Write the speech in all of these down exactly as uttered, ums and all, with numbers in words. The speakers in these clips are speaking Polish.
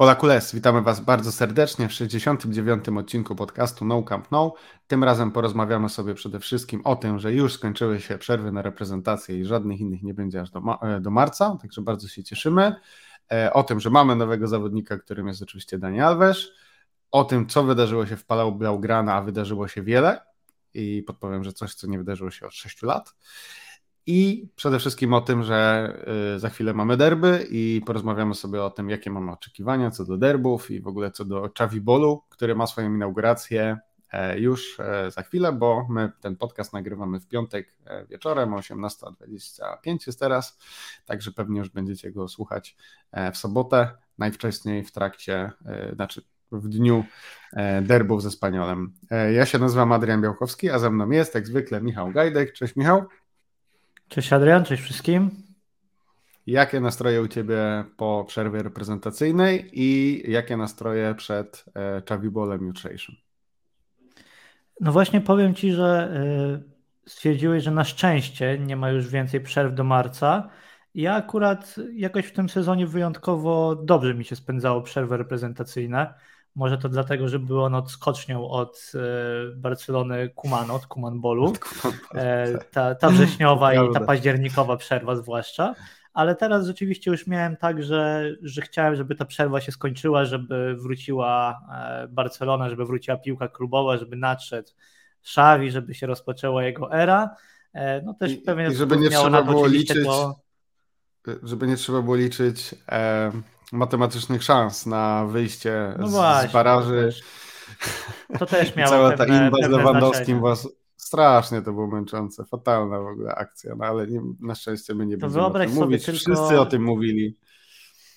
Hola Kules, witamy Was bardzo serdecznie w sześćdziesiątym dziewiątym odcinku podcastu No Camp Nou. Tym razem porozmawiamy sobie przede wszystkim o tym, że już skończyły się przerwy na reprezentację i żadnych innych nie będzie aż do, ma- do marca, także bardzo się cieszymy. O tym, że mamy nowego zawodnika, którym jest oczywiście Dani Alves. O tym, co wydarzyło się w Palau Blaugrana, a wydarzyło się wiele. I podpowiem, że coś, co nie wydarzyło się od sześciu lat. I przede wszystkim o tym, że za chwilę mamy derby i porozmawiamy sobie o tym, jakie mamy oczekiwania co do derbów i w ogóle co do Xavibolu, który ma swoją inaugurację już za chwilę, bo my ten podcast nagrywamy w piątek wieczorem, osiemnasta dwadzieścia pięć jest teraz, także pewnie już będziecie go słuchać w sobotę, najwcześniej w trakcie, znaczy w dniu derbów ze Espanyolem. Ja się nazywam Adrian Białkowski, a ze mną jest jak zwykle Michał Gajdek. Cześć Michał. Cześć Adrian, cześć wszystkim. Jakie nastroje u Ciebie po przerwie reprezentacyjnej i jakie nastroje przed Xavibolem jutrzejszym? No właśnie powiem Ci, że stwierdziłeś, że na szczęście nie ma już więcej przerw do marca. Ja akurat jakoś w tym sezonie wyjątkowo dobrze mi się spędzało przerwy reprezentacyjne. Może to dlatego, że było ono odskocznią od Barcelony Koemana, od Koemanbolu. Ta, ta wrześniowa i ta październikowa przerwa zwłaszcza. Ale teraz rzeczywiście już miałem tak, że, że chciałem, żeby ta przerwa się skończyła, żeby wróciła Barcelona, żeby wróciła piłka klubowa, żeby nadszedł Xavi, żeby się rozpoczęła jego era. No też I, pewnie i żeby nie trzeba było liczyć, to... żeby nie trzeba było liczyć... E... matematycznych szans na wyjście no z, właśnie, z baraży. To też miało cała pewne, ta imba z Lewandowskim was strasznie to było męczące, fatalna w ogóle akcja, no ale nie, na szczęście my nie to będziemy o tym mówić. Tylko... Wszyscy o tym mówili.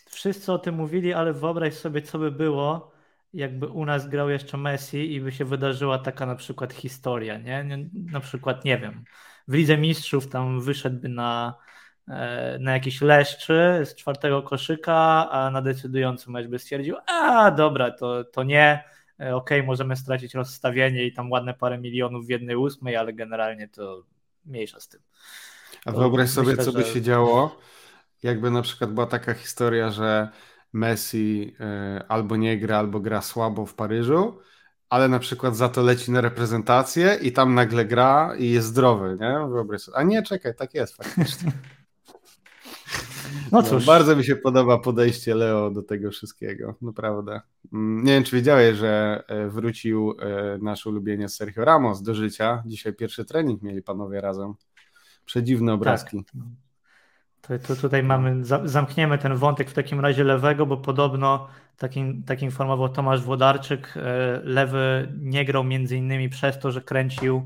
Wszyscy o tym mówili, ale wyobraź sobie, co by było, jakby u nas grał jeszcze Messi i by się wydarzyła taka na przykład historia, nie? Na przykład, nie wiem, w Lidze Mistrzów tam wyszedłby na na jakiś leszczy z czwartego koszyka, a na decydujący mecz by stwierdził, a dobra, to, to nie, okej, okay, możemy stracić rozstawienie i tam ładne parę milionów w jednej ósmej, ale generalnie to mniejsza z tym. A to wyobraź sobie, myślę, co by że... się działo, jakby na przykład była taka historia, że Messi albo nie gra, albo gra słabo w Paryżu, ale na przykład za to leci na reprezentację i tam nagle gra i jest zdrowy, nie? Wyobraź sobie, a nie, czekaj, tak jest faktycznie. No cóż. No, bardzo mi się podoba podejście Leo do tego wszystkiego, naprawdę. Nie wiem, czy wiedziałeś, że wrócił nasz ulubieniec Sergio Ramos do życia. Dzisiaj pierwszy trening mieli panowie razem. Przedziwne obrazki. Tak. To, to tutaj mamy, zamkniemy ten wątek w takim razie lewego, bo podobno, tak, in, tak informował Tomasz Włodarczyk, lewy nie grał między innymi przez to, że kręcił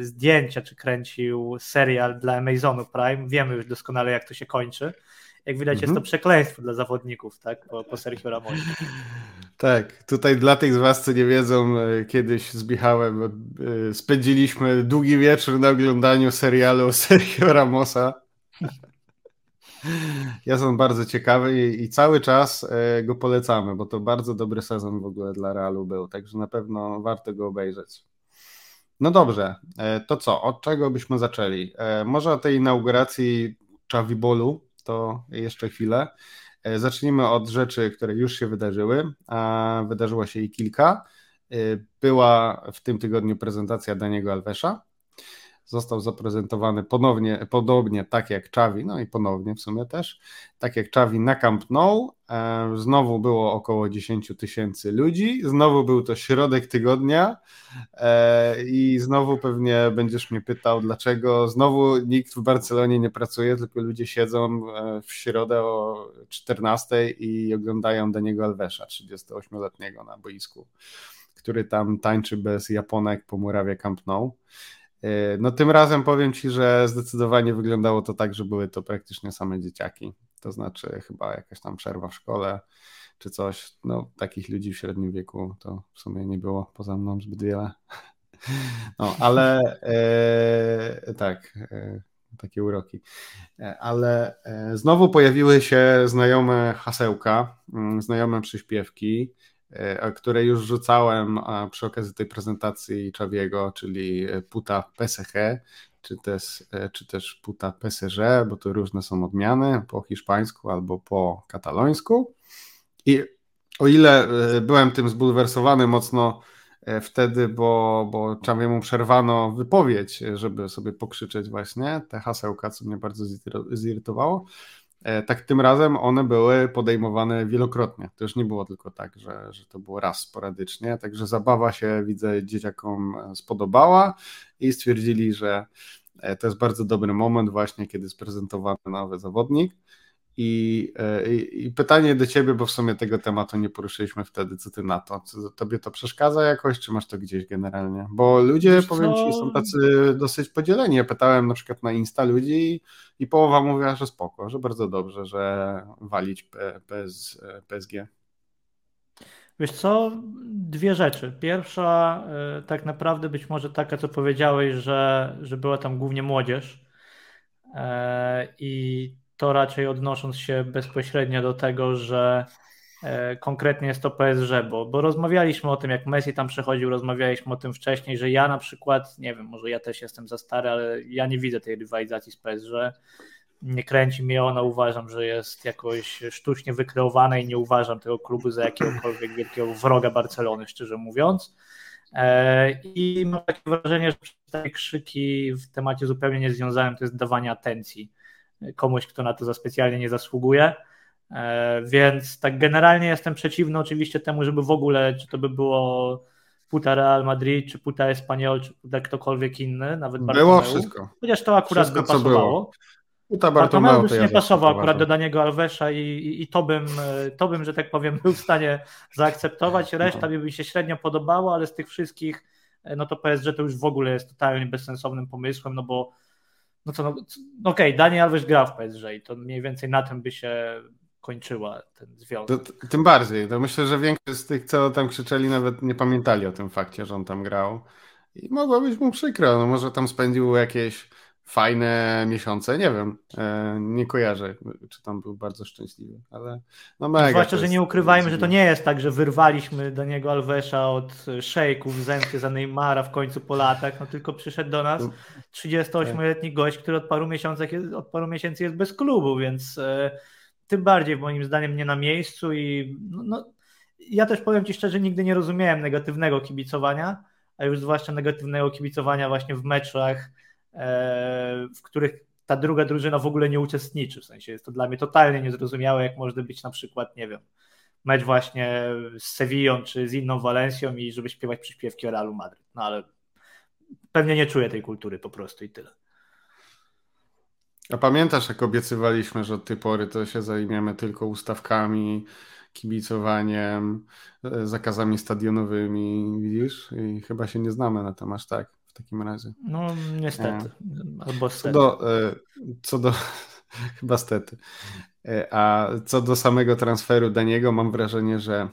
zdjęcia, czy kręcił serial dla Amazonu Prime. Wiemy już doskonale, jak to się kończy. Jak widać, mm-hmm. jest to przekleństwo dla zawodników, tak? Po, po Sergio Ramosie. Tak, tutaj dla tych z Was, co nie wiedzą, kiedyś z Michałem spędziliśmy długi wieczór na oglądaniu serialu Sergio Ramosa. Jest on bardzo ciekawy i cały czas go polecamy, bo to bardzo dobry sezon w ogóle dla Realu był, także na pewno warto go obejrzeć. No dobrze, to co? Od czego byśmy zaczęli? Może o tej inauguracji Xavibolu, to jeszcze chwilę. Zacznijmy od rzeczy, które już się wydarzyły, a wydarzyło się i kilka. Była w tym tygodniu prezentacja Daniego Alvesa. Został zaprezentowany ponownie, podobnie tak jak Xavi, no i ponownie w sumie też, tak jak Xavi na Camp Nou. Znowu było około dziesięć tysięcy ludzi, znowu był to środek tygodnia i znowu pewnie będziesz mnie pytał, dlaczego znowu nikt w Barcelonie nie pracuje, tylko ludzie siedzą w środę o czternastej i oglądają Daniego Alvesa, trzydziestoośmioletniego na boisku, który tam tańczy bez japonek po murawie Camp Nou. No tym razem powiem Ci, że zdecydowanie wyglądało to tak, że były to praktycznie same dzieciaki, to znaczy chyba jakaś tam przerwa w szkole czy coś, no takich ludzi w średnim wieku to w sumie nie było poza mną zbyt wiele, no ale e, tak, e, takie uroki, ale e, znowu pojawiły się znajome hasełka, znajome przyśpiewki, które już rzucałem przy okazji tej prezentacji Xaviego, czyli puta P S G, czy też, czy też puta P S G, bo to różne są odmiany po hiszpańsku albo po katalońsku. I o ile byłem tym zbulwersowany mocno wtedy, bo, bo Xaviemu przerwano wypowiedź, żeby sobie pokrzyczeć właśnie te hasełka, co mnie bardzo zirytowało, tak tym razem one były podejmowane wielokrotnie. To już nie było tylko tak, że, że to było raz sporadycznie, także zabawa się, widzę, dzieciakom spodobała i stwierdzili, że to jest bardzo dobry moment właśnie, kiedy sprezentowany nowy zawodnik. I, i, i pytanie do ciebie, bo w sumie tego tematu nie poruszyliśmy wtedy, co ty na to? Co, tobie to przeszkadza jakoś, czy masz to gdzieś generalnie? Bo ludzie, wiesz, powiem ci, są tacy dosyć podzieleni. Ja pytałem na przykład na Insta ludzi i połowa mówiła, że spoko, że bardzo dobrze, że walić P S G. Wiesz co, dwie rzeczy. Pierwsza tak naprawdę być może taka, co powiedziałeś, że, że była tam głównie młodzież i to raczej odnosząc się bezpośrednio do tego, że e, konkretnie jest to P S G, bo, bo rozmawialiśmy o tym, jak Messi tam przechodził, rozmawialiśmy o tym wcześniej, że ja na przykład, nie wiem, może ja też jestem za stary, ale ja nie widzę tej rywalizacji z P S G, nie kręci mnie ona, uważam, że jest jakoś sztucznie wykreowana i nie uważam tego klubu za jakiegokolwiek wielkiego wroga Barcelony, szczerze mówiąc. I mam takie wrażenie, że te krzyki w temacie zupełnie niezwiązanym to jest dawanie atencji komuś, kto na to za specjalnie nie zasługuje, więc tak generalnie jestem przeciwny oczywiście temu, żeby w ogóle, czy to by było puta Real Madrid, czy puta Espanyol, czy puta ktokolwiek inny, nawet Bartomeu. Było wszystko. Chociaż to akurat wszystko, by pasowało. Puta Bartomeu, Bartomeu już nie pasował akurat do Daniego Alvesa i, i, i to, bym, to bym, że tak powiem, był w stanie zaakceptować. Reszta mi by się średnio podobała, ale z tych wszystkich, no to P S G to już w ogóle jest totalnie bezsensownym pomysłem, no bo no to, no, okej, okay, Dani Alves gra w P S G i to mniej więcej na tym by się kończyła ten związek. To, tym bardziej, to myślę, że większość z tych, co tam krzyczeli, nawet nie pamiętali o tym fakcie, że on tam grał i mogło być mu przykro, no może tam spędził jakieś fajne miesiące, nie wiem, nie kojarzę, czy tam był bardzo szczęśliwy, ale no mega. Zwłaszcza, że nie ukrywajmy, że to nie jest tak, że wyrwaliśmy Daniego Alvesa od szejków w zemście za Neymara w końcu po latach, no tylko przyszedł do nas trzydziestoośmioletni gość, który od paru, jest, od paru miesięcy jest bez klubu, więc tym bardziej moim zdaniem nie na miejscu i no, no, ja też powiem ci szczerze, nigdy nie rozumiałem negatywnego kibicowania, a już zwłaszcza negatywnego kibicowania właśnie w meczach, w których ta druga drużyna w ogóle nie uczestniczy, w sensie jest to dla mnie totalnie niezrozumiałe, jak może być na przykład, nie wiem, mecz właśnie z Sevillą czy z inną Walencją i żeby śpiewać przyśpiewki o Realu Madryt, no ale pewnie nie czuję tej kultury po prostu i tyle. A pamiętasz, jak obiecywaliśmy, że od tej pory to się zajmiemy tylko ustawkami, kibicowaniem, zakazami stadionowymi, widzisz? I chyba się nie znamy na temat, tak? W takim razie. No niestety. Albo stety. Co do, co do chyba stety. A co do samego transferu Daniego, mam wrażenie, że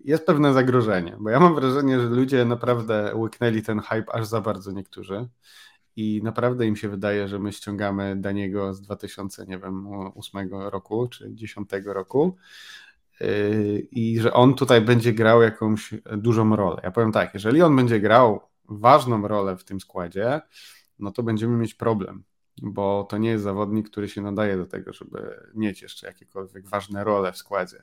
jest pewne zagrożenie, bo ja mam wrażenie, że ludzie naprawdę łyknęli ten hype aż za bardzo niektórzy i naprawdę im się wydaje, że my ściągamy Daniego z dwa tysiące ósmego roku czy dwa tysiące dziesiątego roku i że on tutaj będzie grał jakąś dużą rolę. Ja powiem tak, jeżeli on będzie grał ważną rolę w tym składzie, no to będziemy mieć problem, bo to nie jest zawodnik, który się nadaje do tego, żeby mieć jeszcze jakiekolwiek ważne role w składzie.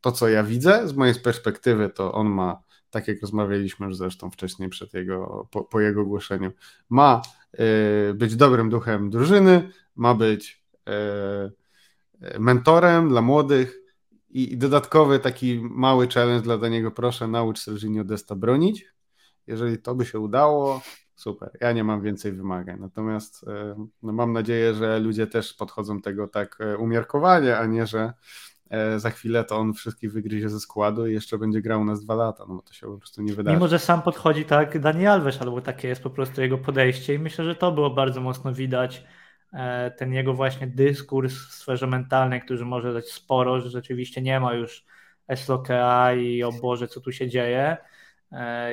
To, co ja widzę, z mojej perspektywy, to on ma, tak jak rozmawialiśmy już zresztą wcześniej przed jego, po, po jego ogłoszeniu, ma y, być dobrym duchem drużyny, ma być y, mentorem dla młodych i, i dodatkowy taki mały challenge dla Daniego, proszę, naucz Sergiño Desta bronić. Jeżeli to by się udało, super. Ja nie mam więcej wymagań. Natomiast no, mam nadzieję, że ludzie też podchodzą tego tak umiarkowanie, a nie, że za chwilę to on wszystkich wygryzie ze składu i jeszcze będzie grał u nas dwa lata. No bo to się po prostu nie wydarzy. Mimo, że sam podchodzi tak Dani Alves, albo takie jest po prostu jego podejście i myślę, że to było bardzo mocno widać. Ten jego właśnie dyskurs w sferze mentalnej, który może dać sporo, że rzeczywiście nie ma już S L K A i o Boże, co tu się dzieje.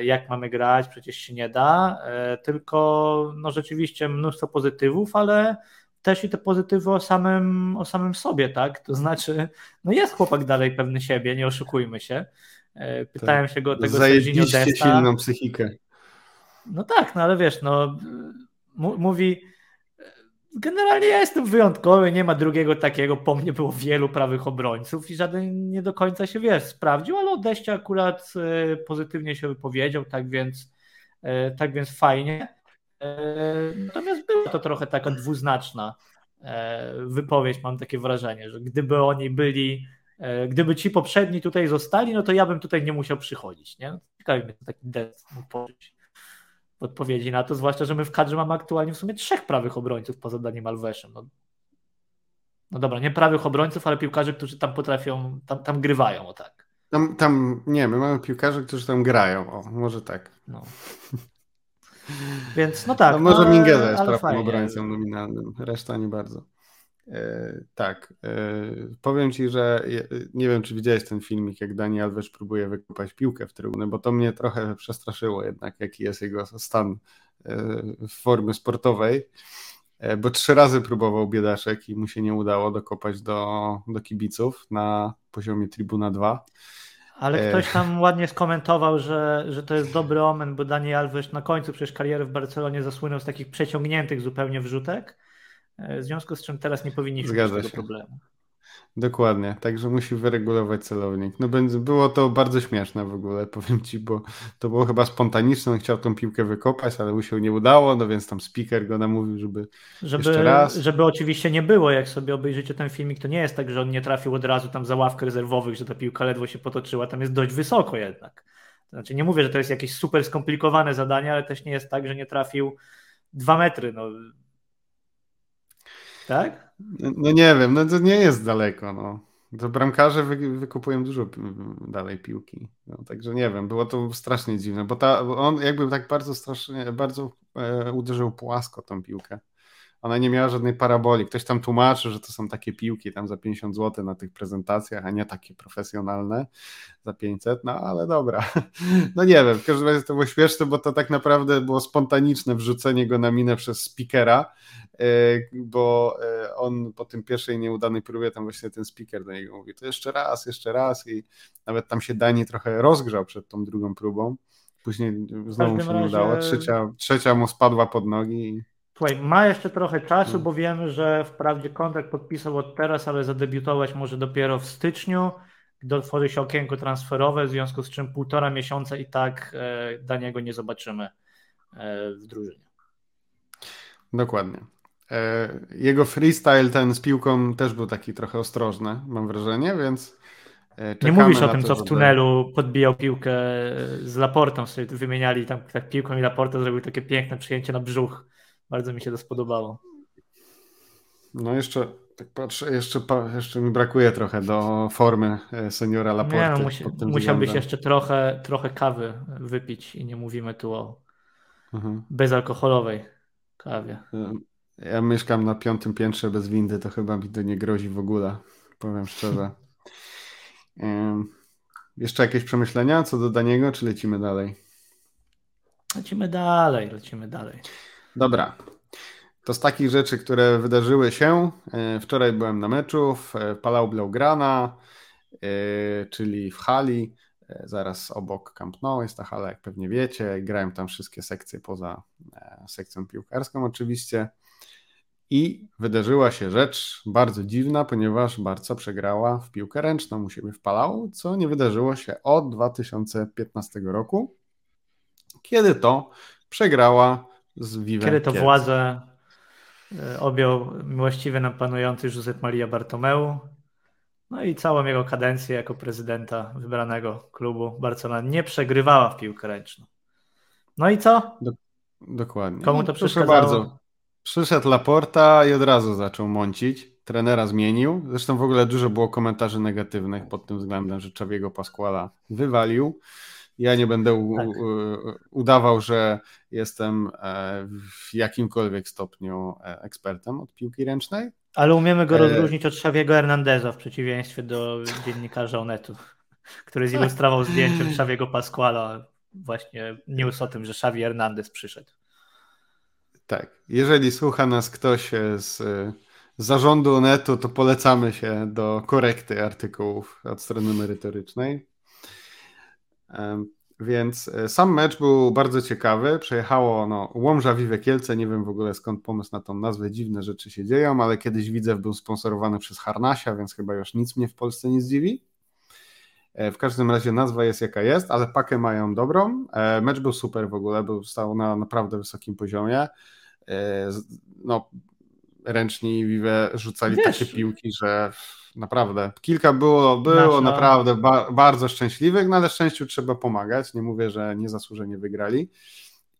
Jak mamy grać, przecież się nie da, tylko no rzeczywiście mnóstwo pozytywów, ale też i te pozytywy o samym, o samym sobie, tak? To znaczy, no jest chłopak dalej pewny siebie, nie oszukujmy się. Pytałem tak. się go o tego Sergiño Desta. Zajebiście silną psychikę. No tak, no ale wiesz, no m- mówi, generalnie ja jestem wyjątkowy, nie ma drugiego takiego, po mnie było wielu prawych obrońców i żaden nie do końca się, wiesz, sprawdził, ale o Deście akurat pozytywnie się wypowiedział, tak więc, tak więc fajnie. Natomiast była to trochę taka dwuznaczna wypowiedź, mam takie wrażenie, że gdyby oni byli, gdyby ci poprzedni tutaj zostali, no to ja bym tutaj nie musiał przychodzić, nie? Ciekawi mnie taki Dest w odpowiedzi na to, zwłaszcza, że my w kadrze mamy aktualnie w sumie trzech prawych obrońców poza Danim Alvesem. No, no dobra, nie prawych obrońców, ale piłkarzy, którzy tam potrafią, tam, tam grywają, o tak. Tam, tam, nie, my mamy piłkarzy, którzy tam grają, o, może tak. No. Więc no tak. No, może no, Mingueza jest prawym fajnie. Obrońcą nominalnym, reszta nie bardzo. Yy, tak, yy, powiem Ci, że yy, nie wiem, czy widziałeś ten filmik, jak Dani Alves próbuje wykopać piłkę w trybunę, bo to mnie trochę przestraszyło jednak, jaki jest jego stan yy, formy sportowej, yy, bo trzy razy próbował biedaszek i mu się nie udało dokopać do, do kibiców na poziomie Tribuna dwa. Ale ktoś tam ładnie skomentował, że, że to jest dobry omen, bo Dani Alves na końcu przecież kariery w Barcelonie zasłynął z takich przeciągniętych zupełnie wrzutek, w związku z czym teraz nie powinniśmy mieć tego problemu. Dokładnie, także musi wyregulować celownik. No było to bardzo śmieszne w ogóle, powiem Ci, bo to było chyba spontaniczne, on chciał tą piłkę wykopać, ale mu się nie udało, no więc tam speaker go namówił, żeby, żeby jeszcze raz. Żeby oczywiście nie było, jak sobie obejrzycie ten filmik, to nie jest tak, że on nie trafił od razu tam za ławkę rezerwowych, że ta piłka ledwo się potoczyła, tam jest dość wysoko jednak. Znaczy nie mówię, że to jest jakieś super skomplikowane zadanie, ale też nie jest tak, że nie trafił dwa metry, no. Tak? No nie wiem, no to nie jest daleko. No. To bramkarze wy, wykupują dużo pi- dalej piłki. No, także nie wiem, było to strasznie dziwne, bo, ta, bo on jakby tak bardzo strasznie, bardzo e, uderzył płasko tą piłkę. Ona nie miała żadnej paraboli. Ktoś tam tłumaczy, że to są takie piłki tam za pięćdziesiąt złotych na tych prezentacjach, a nie takie profesjonalne za pięćset, no ale dobra. No nie wiem, w każdym razie to było śmieszne, bo to tak naprawdę było spontaniczne wrzucenie go na minę przez speakera, bo on po tym pierwszej nieudanej próbie tam właśnie ten speaker do niego mówi, to jeszcze raz, jeszcze raz i nawet tam się Dani trochę rozgrzał przed tą drugą próbą. Później znowu się razie... nie udało. Trzecia, trzecia mu spadła pod nogi. Słuchaj, ma jeszcze trochę czasu, bo wiemy, że wprawdzie kontrakt podpisał od teraz, ale zadebiutować może dopiero w styczniu, gdy otworzy się okienko transferowe, w związku z czym półtora miesiąca i tak e, Daniego nie zobaczymy e, w drużynie. Dokładnie. E, jego freestyle ten z piłką też był taki trochę ostrożny, mam wrażenie, więc e, nie mówisz o tym, to, co w tunelu żeby... podbijał piłkę z Laportą, sobie wymieniali tam tak piłką i Laporta zrobił takie piękne przyjęcie na brzuch. Bardzo mi się to spodobało. No jeszcze, tak patrzę, jeszcze, jeszcze mi brakuje trochę do formy seniora Laporty. Nie no, musi, musiałbyś jeszcze trochę, trochę kawy wypić i nie mówimy tu o mhm. bezalkoholowej kawie. Ja mieszkam na piątym piętrze bez windy, to chyba mi to nie grozi w ogóle, powiem szczerze. um, jeszcze jakieś przemyślenia co do Daniego, czy lecimy dalej? Lecimy dalej, lecimy dalej. Dobra, to z takich rzeczy, które wydarzyły się, wczoraj byłem na meczu w Palau Blaugrana, czyli w hali, zaraz obok Camp Nou jest ta hala, jak pewnie wiecie, grałem tam wszystkie sekcje poza sekcją piłkarską oczywiście i wydarzyła się rzecz bardzo dziwna, ponieważ Barca przegrała w piłkę ręczną u siebie w Palau, co nie wydarzyło się od dwa tysiące piętnastego roku, kiedy to przegrała z Vivem Kiedy to Kielce. Władzę objął miłościwie nam panujący Josep Maria Bartomeu, no i całą jego kadencję jako prezydenta wybranego klubu Barcelona nie przegrywała w piłkę ręczną. No i co? Dokładnie. Komu to przeszkadzało? Proszę bardzo. Przyszedł Laporta i od razu zaczął mącić. Trenera zmienił. Zresztą w ogóle dużo było komentarzy negatywnych pod tym względem, że Xaviego Pascuala wywalił. Ja nie będę u, tak. udawał, że jestem w jakimkolwiek stopniu ekspertem od piłki ręcznej. Ale umiemy go rozróżnić od Xaviego Hernandeza w przeciwieństwie do dziennikarza Onetu, który zilustrował zdjęciem Xaviego Pascuala właśnie news o tym, że Xavi Hernandez przyszedł. Tak. Jeżeli słucha nas ktoś z zarządu Onetu, to polecamy się do korekty artykułów od strony merytorycznej. Więc sam mecz był bardzo ciekawy. Przejechało no, Łomża, Wiwe, Kielce. Nie wiem w ogóle skąd pomysł na tą nazwę. Dziwne rzeczy się dzieją, ale kiedyś Widzew był sponsorowany przez Harnasia, więc chyba już nic mnie w Polsce nie zdziwi. W każdym razie nazwa jest jaka jest, ale pakę mają dobrą. Mecz był super w ogóle, był stał na naprawdę wysokim poziomie. No, Ręczni i Wiwe rzucali Wiesz. takie piłki, że... Naprawdę. Kilka było, było Nasza... naprawdę ba- bardzo szczęśliwych, no ale szczęściu trzeba pomagać. Nie mówię, że niezasłużenie wygrali.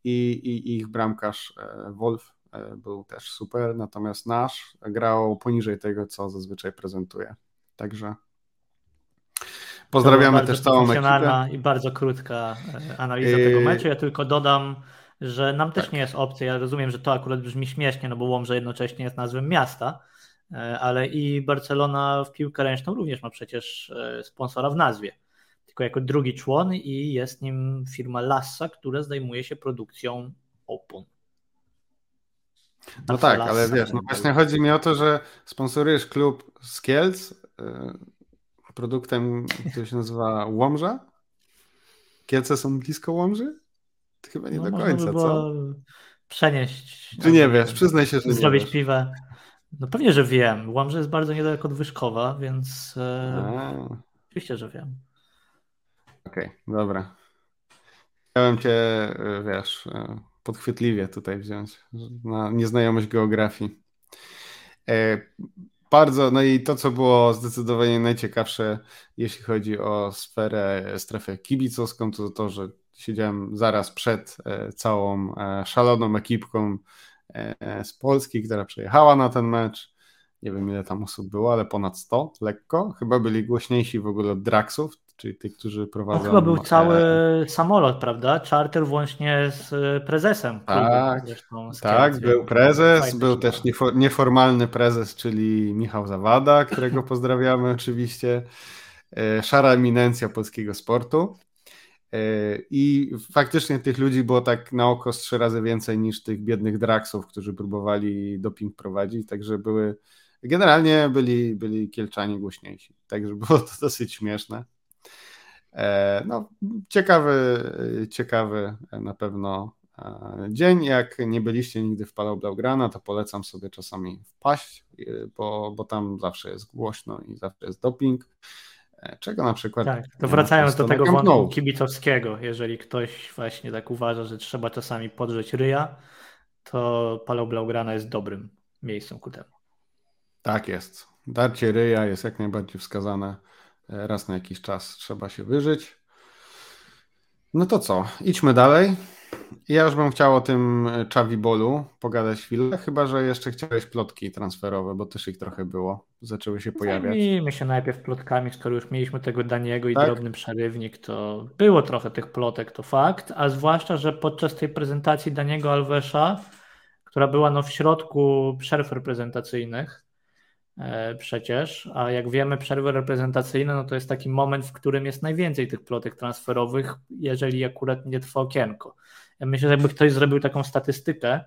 I, i, i ich bramkarz Wolf był też super, natomiast nasz grał poniżej tego, co zazwyczaj prezentuje. Także pozdrawiamy też całą ekipę. Profesjonalna i bardzo krótka analiza I... tego meczu. Ja tylko dodam, że nam też tak. nie jest opcja. Ja rozumiem, że to akurat brzmi śmiesznie, no bo Łomża jednocześnie jest nazwą miasta, ale i Barcelona w piłkę ręczną również ma przecież sponsora w nazwie, tylko jako drugi człon i jest nim firma Lassa, która zajmuje się produkcją opon. No tak, Lassa, ale wiesz, no właśnie chodzi mi o to, że sponsorujesz klub z Kielc produktem, który się nazywa Łomża. Kielce są blisko Łomży? To chyba nie no, do końca, by co? Przenieść. Czy nie wiesz, przyznaj się, że zrobić nie Zrobić piwę. No pewnie, że wiem. Łomża jest bardzo niedaleko od Wyszkowa, więc eee, oczywiście, że wiem. Okej, okay, dobra. Chciałem cię, wiesz, podchwytliwie tutaj wziąć na nieznajomość geografii. E, bardzo, no i to, co było zdecydowanie najciekawsze, jeśli chodzi o sferę, strefę kibicowską, to to, że siedziałem zaraz przed całą szaloną ekipką z Polski, która przyjechała na ten mecz. Nie wiem, ile tam osób było, ale ponad sto, lekko. Chyba byli głośniejsi w ogóle od Draxów, czyli tych, którzy prowadzą... No, chyba był cały samolot, prawda? Charter włącznie z prezesem. Tak, zresztą, z tak Kielc, był prezes, fajnie, był też nieformalny prezes, czyli Michał Zawada, którego pozdrawiamy oczywiście. Szara eminencja polskiego sportu. I faktycznie tych ludzi było tak na oko z trzy razy więcej niż tych biednych Draxów, którzy próbowali doping prowadzić, także były generalnie byli, byli Kielczanie głośniejsi, także było to dosyć śmieszne. No, ciekawy, ciekawy na pewno dzień. Jak nie byliście nigdy w Palau Blaugrana, to polecam sobie czasami wpaść, bo, bo tam zawsze jest głośno i zawsze jest doping. Czego na przykład... Tak, to wracając do tego wątku kibicowskiego, jeżeli ktoś właśnie tak uważa, że trzeba czasami podrzeć ryja, to Palau Blaugrana jest dobrym miejscem ku temu. Tak jest. Darcie ryja jest jak najbardziej wskazane. Raz na jakiś czas trzeba się wyżyć. No to co? Idźmy dalej. Ja już bym chciał o tym Xavibolu pogadać chwilę, chyba że jeszcze chciałeś plotki transferowe, bo też ich trochę było. Zaczęły się pojawiać. Zajmijmy się najpierw plotkami, skoro już mieliśmy tego Daniego i tak? drobny przerywnik, to było trochę tych plotek, to fakt, a zwłaszcza, że podczas tej prezentacji Daniego Alvesa, która była no w środku przerw reprezentacyjnych e, przecież, a jak wiemy przerwy reprezentacyjne, no to jest taki moment, w którym jest najwięcej tych plotek transferowych, jeżeli akurat nie trwa okienko. Ja myślę, że jakby ktoś zrobił taką statystykę,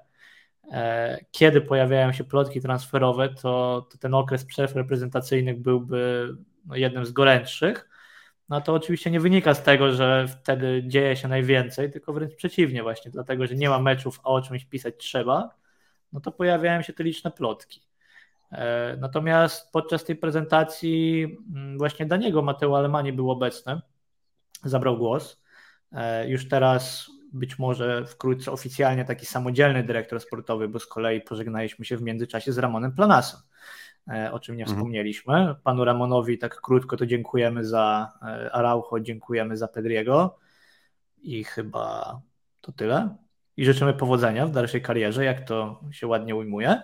e, kiedy pojawiają się plotki transferowe, to, to ten okres przerw reprezentacyjnych byłby no, jednym z gorętszych. No to oczywiście nie wynika z tego, że wtedy dzieje się najwięcej, tylko wręcz przeciwnie właśnie, dlatego, że nie ma meczów, a o czymś pisać trzeba, no to pojawiają się te liczne plotki. E, natomiast podczas tej prezentacji m, właśnie Daniego Mateo Alemani był obecny, zabrał głos. E, już teraz... Być może wkrótce oficjalnie taki samodzielny dyrektor sportowy, bo z kolei pożegnaliśmy się w międzyczasie z Ramonem Planasem, o czym nie wspomnieliśmy. Panu Ramonowi tak krótko to dziękujemy za Araujo, dziękujemy za Pedriego i chyba to tyle. I życzymy powodzenia w dalszej karierze, jak to się ładnie ujmuje.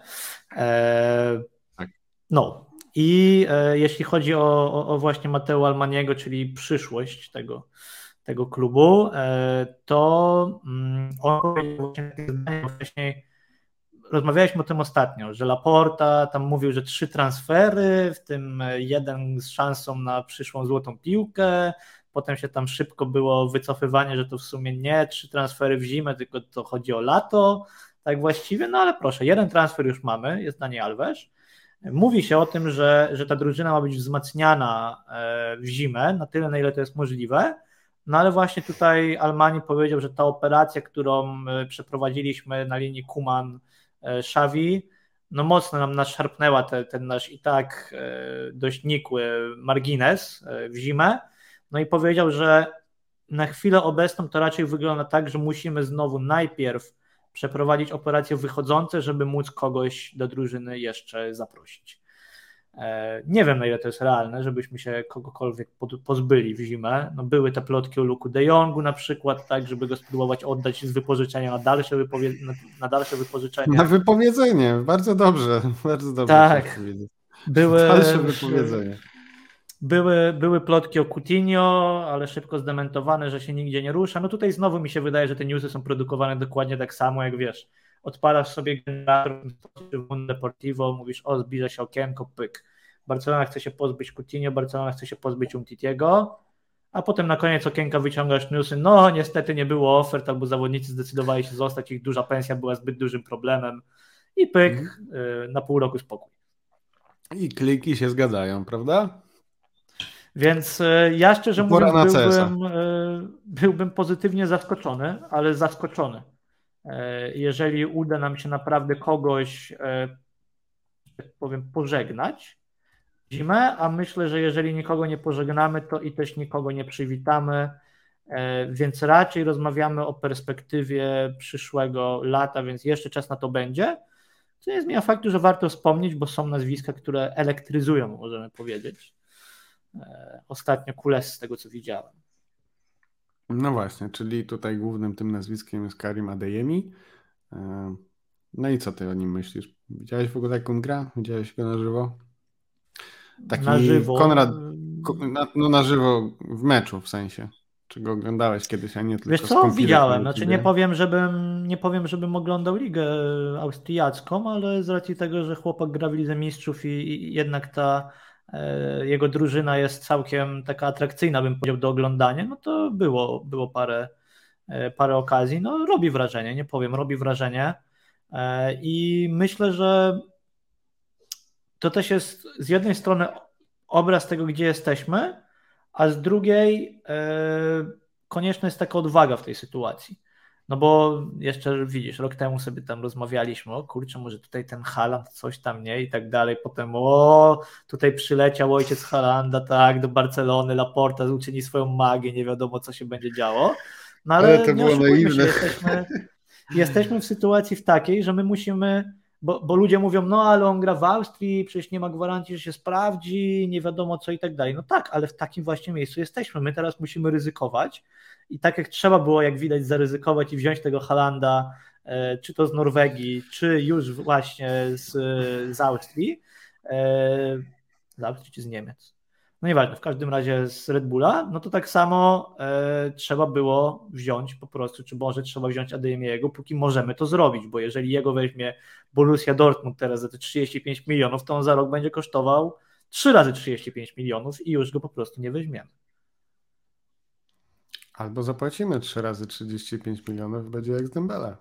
No i jeśli chodzi o, o właśnie Mateo Almaniego, czyli przyszłość tego tego klubu, to on wcześniej, rozmawialiśmy o tym ostatnio, że Laporta tam mówił, że trzy transfery, w tym jeden z szansą na przyszłą złotą piłkę, potem się tam szybko było wycofywanie, że to w sumie nie trzy transfery w zimę, tylko to chodzi o lato, tak właściwie, no ale proszę, jeden transfer już mamy, jest Dani Alves. Mówi się o tym, że, że ta drużyna ma być wzmacniana w zimę, na tyle na ile to jest możliwe, No ale właśnie tutaj Almani powiedział, że ta operacja, którą przeprowadziliśmy na linii Koeman-Xavi, no mocno nam naszarpnęła te, ten nasz i tak dość nikły margines w zimę. No i powiedział, że na chwilę obecną to raczej wygląda tak, że musimy znowu najpierw przeprowadzić operacje wychodzące, żeby móc kogoś do drużyny jeszcze zaprosić. Nie wiem, na ile to jest realne, żebyśmy się kogokolwiek pozbyli w zimę. No były te plotki o Luku de Jongu na przykład, tak, żeby go spróbować oddać z wypożyczenia na dalsze, wypowie- na, na dalsze wypożyczenie. Na wypowiedzenie, bardzo dobrze. Bardzo dobrze. Tak, były, dalsze wypowiedzenie. Były, były plotki o Coutinho, ale szybko zdementowane, że się nigdzie nie rusza. No tutaj znowu mi się wydaje, że te newsy są produkowane dokładnie tak samo, jak wiesz. Odpalasz sobie generator w Mundo Deportivo, mówisz, o, zbliża się okienko, pyk. Barcelona chce się pozbyć Coutinho, Barcelona chce się pozbyć Umtitiego, a potem na koniec okienka wyciągasz newsy, no niestety nie było ofert, albo zawodnicy zdecydowali się zostać, ich duża pensja była zbyt dużym problemem i pyk, mhm. na pół roku spokój. I kliki się zgadzają, prawda? Więc ja szczerze mówiąc byłbym, byłbym pozytywnie zaskoczony, ale zaskoczony. Jeżeli uda nam się naprawdę kogoś, tak powiem, pożegnać zimę, a myślę, że jeżeli nikogo nie pożegnamy, to i też nikogo nie przywitamy, więc raczej rozmawiamy o perspektywie przyszłego lata, więc jeszcze czas na to będzie, co nie zmienia faktu, że warto wspomnieć, bo są nazwiska, które elektryzują, możemy powiedzieć. Ostatnio Kules, z tego co widziałem. No właśnie, czyli tutaj głównym tym nazwiskiem jest Karim Adeyemi. No i co ty o nim myślisz? Widziałeś w ogóle jak on gra? Widziałeś go na żywo? Taki na żywo? Konrad, no na żywo w meczu w sensie. Czy go oglądałeś kiedyś, a nie tylko... Wiesz co, widziałem. Znaczy nie powiem, żebym, nie powiem, żebym oglądał ligę austriacką, ale z racji tego, że chłopak gra w Lidze Mistrzów i, i jednak ta... jego drużyna jest całkiem taka atrakcyjna, bym powiedział, do oglądania, no to było, było parę, parę okazji, no robi wrażenie, nie powiem, robi wrażenie i myślę, że to też jest z jednej strony obraz tego, gdzie jesteśmy, a z drugiej konieczna jest taka odwaga w tej sytuacji, no bo jeszcze widzisz, rok temu sobie tam rozmawialiśmy, o kurczę, może tutaj ten Haaland coś tam nie i tak dalej, potem o, tutaj przyleciał ojciec Haalanda, tak, do Barcelony, Laporta uczyni swoją magię, nie wiadomo co się będzie działo, no ale, ale to nie oszukujmy się, jesteśmy, jesteśmy w sytuacji w takiej, że my musimy, bo, bo ludzie mówią, no ale on gra w Austrii, przecież nie ma gwarancji, że się sprawdzi, nie wiadomo co i tak dalej, no tak, ale w takim właśnie miejscu jesteśmy, my teraz musimy ryzykować. I tak jak trzeba było, jak widać, zaryzykować i wziąć tego Haalanda, czy to z Norwegii, czy już właśnie z, z Austrii, z Austrii czy z Niemiec, no nieważne, w każdym razie z Red Bulla, no to tak samo trzeba było wziąć po prostu, czy może trzeba wziąć Adeyemiego, póki możemy to zrobić, bo jeżeli jego weźmie Borussia Dortmund teraz za te trzydzieści pięć milionów, to on za rok będzie kosztował trzy razy trzydzieści pięć milionów i już go po prostu nie weźmiemy. Albo zapłacimy trzy razy trzydzieści pięć milionów, będzie jak z Dembélé.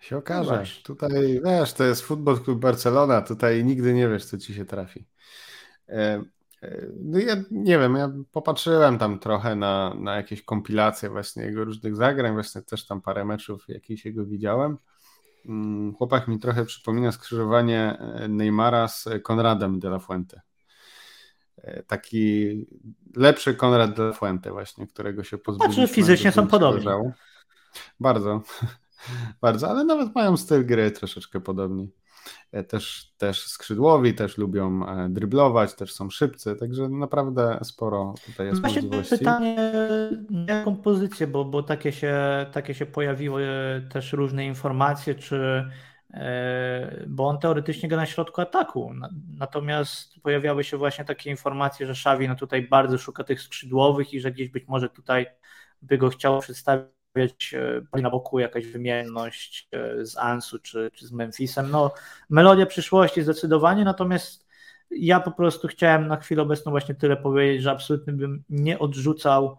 Się okaże. Właśnie. Tutaj, wiesz, to jest Futbol Klub Barcelona, tutaj nigdy nie wiesz, co ci się trafi. No ja nie wiem, ja popatrzyłem tam trochę na, na jakieś kompilacje właśnie jego różnych zagrań, właśnie też tam parę meczów jakichś jego widziałem. Chłopak mi trochę przypomina skrzyżowanie Neymara z Konradem de la Fuente. Taki lepszy Konrad de la Fuente właśnie, którego się pozbyliśmy. Znaczy fizycznie są podobni. Bardzo, bardzo, ale nawet mają styl gry troszeczkę podobni. Też, też skrzydłowi, też lubią dryblować, też są szybcy, także naprawdę sporo tutaj jest właśnie możliwości. Pytanie, jaką pozycję, bo, bo takie, się, takie się pojawiły też różne informacje, czy... bo on teoretycznie gra na środku ataku, natomiast pojawiały się właśnie takie informacje, że Xavi no tutaj bardzo szuka tych skrzydłowych i że gdzieś być może tutaj by go chciał przedstawiać na boku jakaś wymienność z Ansu czy, czy z Memphisem, no melodia przyszłości zdecydowanie, natomiast ja po prostu chciałem na chwilę obecną właśnie tyle powiedzieć, że absolutnie bym nie odrzucał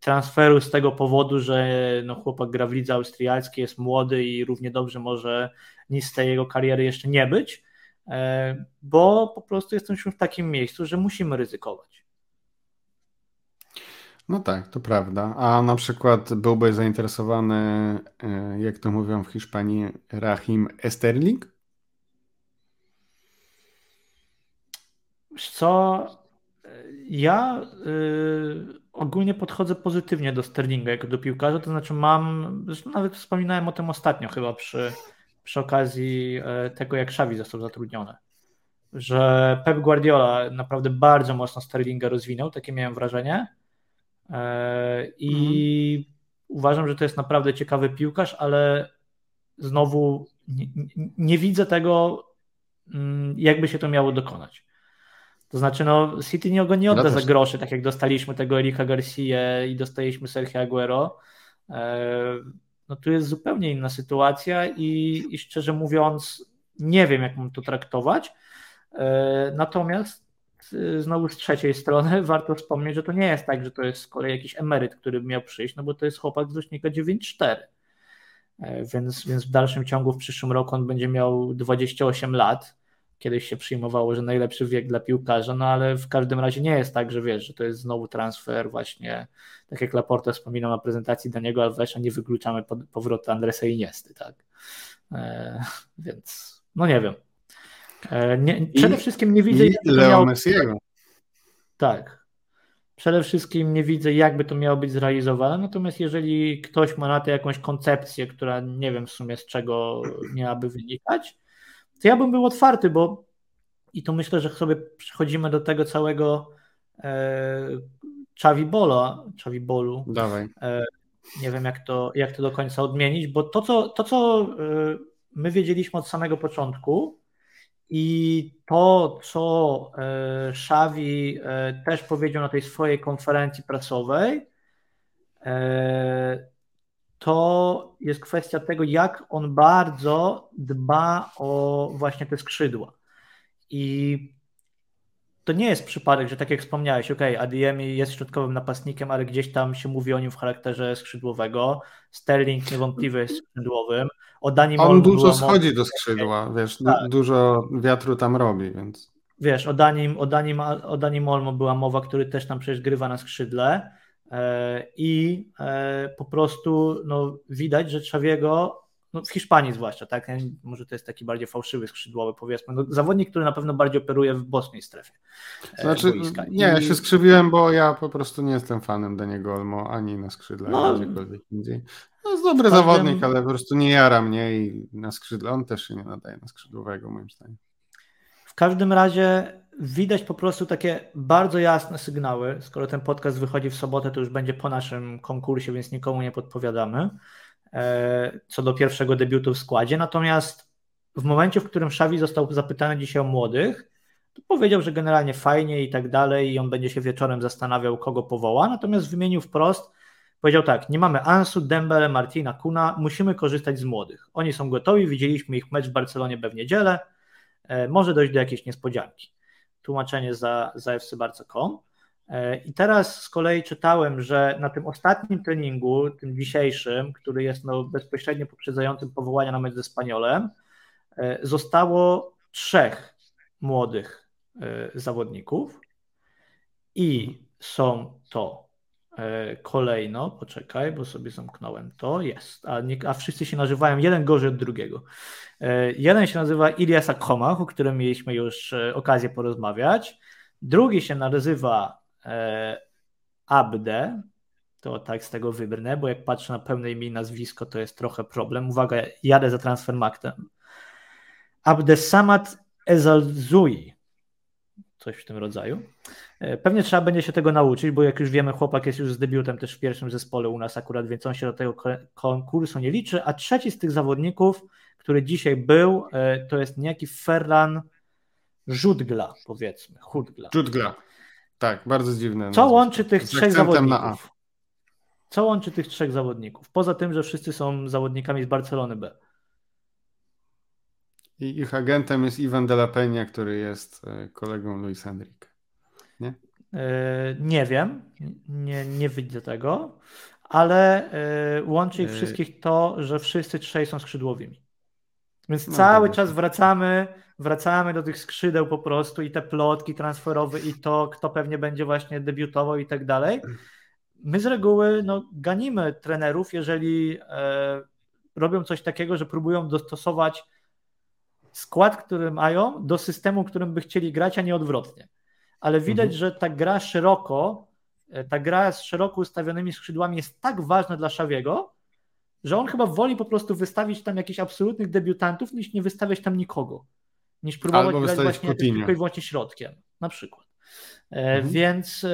transferu z tego powodu, że no chłopak gra w lidze austriackiej, jest młody i równie dobrze może nic z tej jego kariery jeszcze nie być, bo po prostu jesteśmy w takim miejscu, że musimy ryzykować. No tak, to prawda. A na przykład byłby zainteresowany, e, jak to mówią w Hiszpanii, Raheem Sterling? Wiesz co, ja y, ogólnie podchodzę pozytywnie do Sterlinga jako do piłkarza, to znaczy mam, zresztą nawet wspominałem o tym ostatnio chyba przy, przy okazji tego, jak Xavi został zatrudniony, że Pep Guardiola naprawdę bardzo mocno Sterlinga rozwinął, takie miałem wrażenie y, i mhm. uważam, że to jest naprawdę ciekawy piłkarz, ale znowu nie, nie widzę tego, jakby się to miało dokonać. To znaczy, no, City nie, nie odda za groszy, tak jak dostaliśmy tego Erica García i dostaliśmy Sergio Aguero. No tu jest zupełnie inna sytuacja i, i szczerze mówiąc nie wiem, jak mam to traktować. Natomiast znowu z trzeciej strony warto wspomnieć, że to nie jest tak, że to jest z kolei jakiś emeryt, który miał przyjść, no bo to jest chłopak z rocznika dziewięćdziesiątego czwartego. Więc, więc w dalszym ciągu w przyszłym roku on będzie miał dwadzieścia osiem lat. Kiedyś się przyjmowało, że najlepszy wiek dla piłkarza, no ale w każdym razie nie jest tak, że wiesz, że to jest znowu transfer właśnie, tak jak Laporta wspominał na prezentacji Daniego Alvesa, nie wykluczamy powrotu Andresa Iniesty, tak? E, więc, no nie wiem. E, nie, przede wszystkim nie widzę... I Leo Messiego. Tak. Przede wszystkim nie widzę, jakby to miało być zrealizowane, natomiast jeżeli ktoś ma na to jakąś koncepcję, która nie wiem w sumie z czego miałaby wynikać, to ja bym był otwarty, bo i tu myślę, że sobie przechodzimy do tego całego Xavibola, e, Xavibolu. Dawaj. E, nie wiem, jak to, jak to do końca odmienić, bo to, co, to, co e, my wiedzieliśmy od samego początku i to, co e, Xavi e, też powiedział na tej swojej konferencji prasowej, e, to jest kwestia tego, jak on bardzo dba o właśnie te skrzydła. I to nie jest przypadek, że tak jak wspomniałeś, okej, okay, Adeyemi jest środkowym napastnikiem, ale gdzieś tam się mówi o nim w charakterze skrzydłowego. Sterling niewątpliwie jest skrzydłowym. O Dani on Olmo dużo schodzi do skrzydła, wiesz, tak. Dużo wiatru tam robi, więc... Wiesz, o Danim, o Danim, o Danim Olmo była mowa, który też tam przecież grywa na skrzydle. I po prostu no, widać, że Xaviego, no, w Hiszpanii zwłaszcza, tak? Może to jest taki bardziej fałszywy skrzydłowy, powiedzmy, no, zawodnik, który na pewno bardziej operuje w bocznej strefie. Znaczy, boiska. Nie, I... ja się skrzywiłem, bo ja po prostu nie jestem fanem Daniego Olmo, ani na skrzydle, no, ani gdziekolwiek indziej. To jest dobry każdym... zawodnik, ale po prostu nie jara mnie i na skrzydle, on też się nie nadaje na skrzydłowego, moim zdaniem. W każdym razie widać po prostu takie bardzo jasne sygnały, skoro ten podcast wychodzi w sobotę, to już będzie po naszym konkursie, więc nikomu nie podpowiadamy, co do pierwszego debiutu w składzie. Natomiast w momencie, w którym Xavi został zapytany dzisiaj o młodych, to powiedział, że generalnie fajnie i tak dalej i on będzie się wieczorem zastanawiał, kogo powoła, natomiast wymienił wprost, powiedział tak, nie mamy Ansu, Dembele, Martina, Kuna, musimy korzystać z młodych. Oni są gotowi, widzieliśmy ich mecz w Barcelonie we w niedzielę, może dojść do jakiejś niespodzianki. Tłumaczenie za, za f c barca kropka com. I teraz z kolei czytałem, że na tym ostatnim treningu, tym dzisiejszym, który jest no bezpośrednio poprzedzającym powołania na mecz ze Espanyolem, zostało trzech młodych zawodników i są to kolejno, poczekaj, bo sobie zamknąłem to, jest, a, nie, a wszyscy się nazywają, jeden gorzej od drugiego. Jeden się nazywa Ilias Akhomah, o którym mieliśmy już okazję porozmawiać, drugi się nazywa e, Abde, to tak z tego wybrnę, bo jak patrzę na pełne imię i nazwisko, to jest trochę problem. Uwaga, jadę za Transfermarktem. Abdessamad Ezzalzouli, coś w tym rodzaju. Pewnie trzeba będzie się tego nauczyć, bo jak już wiemy, chłopak jest już z debiutem też w pierwszym zespole u nas akurat, więc on się do tego konkursu nie liczy, a trzeci z tych zawodników, który dzisiaj był, to jest niejaki Ferran Jutgla, powiedzmy. Jutgla. Jutgla. Tak, bardzo dziwne. Co łączy tych trzech zawodników? Co łączy tych trzech zawodników? Poza tym, że wszyscy są zawodnikami z Barcelony B. I ich agentem jest Ivan de la Peña, który jest kolegą Luis Enrique. Nie? Yy, nie wiem, nie, nie widzę tego, ale yy, łączy ich yy. wszystkich to, że wszyscy trzej są skrzydłowymi. Więc no, cały czas wracamy, wracamy do tych skrzydeł po prostu i te plotki transferowe i to, kto pewnie będzie właśnie debiutował i tak dalej. my z reguły no, ganimy trenerów, jeżeli e, robią coś takiego, że próbują dostosować skład, który mają, do systemu, którym by chcieli grać, a nie odwrotnie. Ale widać, mhm. że ta gra szeroko, ta gra z szeroko ustawionymi skrzydłami jest tak ważna dla Xaviego, że on chyba woli po prostu wystawić tam jakichś absolutnych debiutantów, niż nie wystawiać tam nikogo, niż próbować grać właśnie tylko i wyłącznie środkiem, na przykład. Mhm. Więc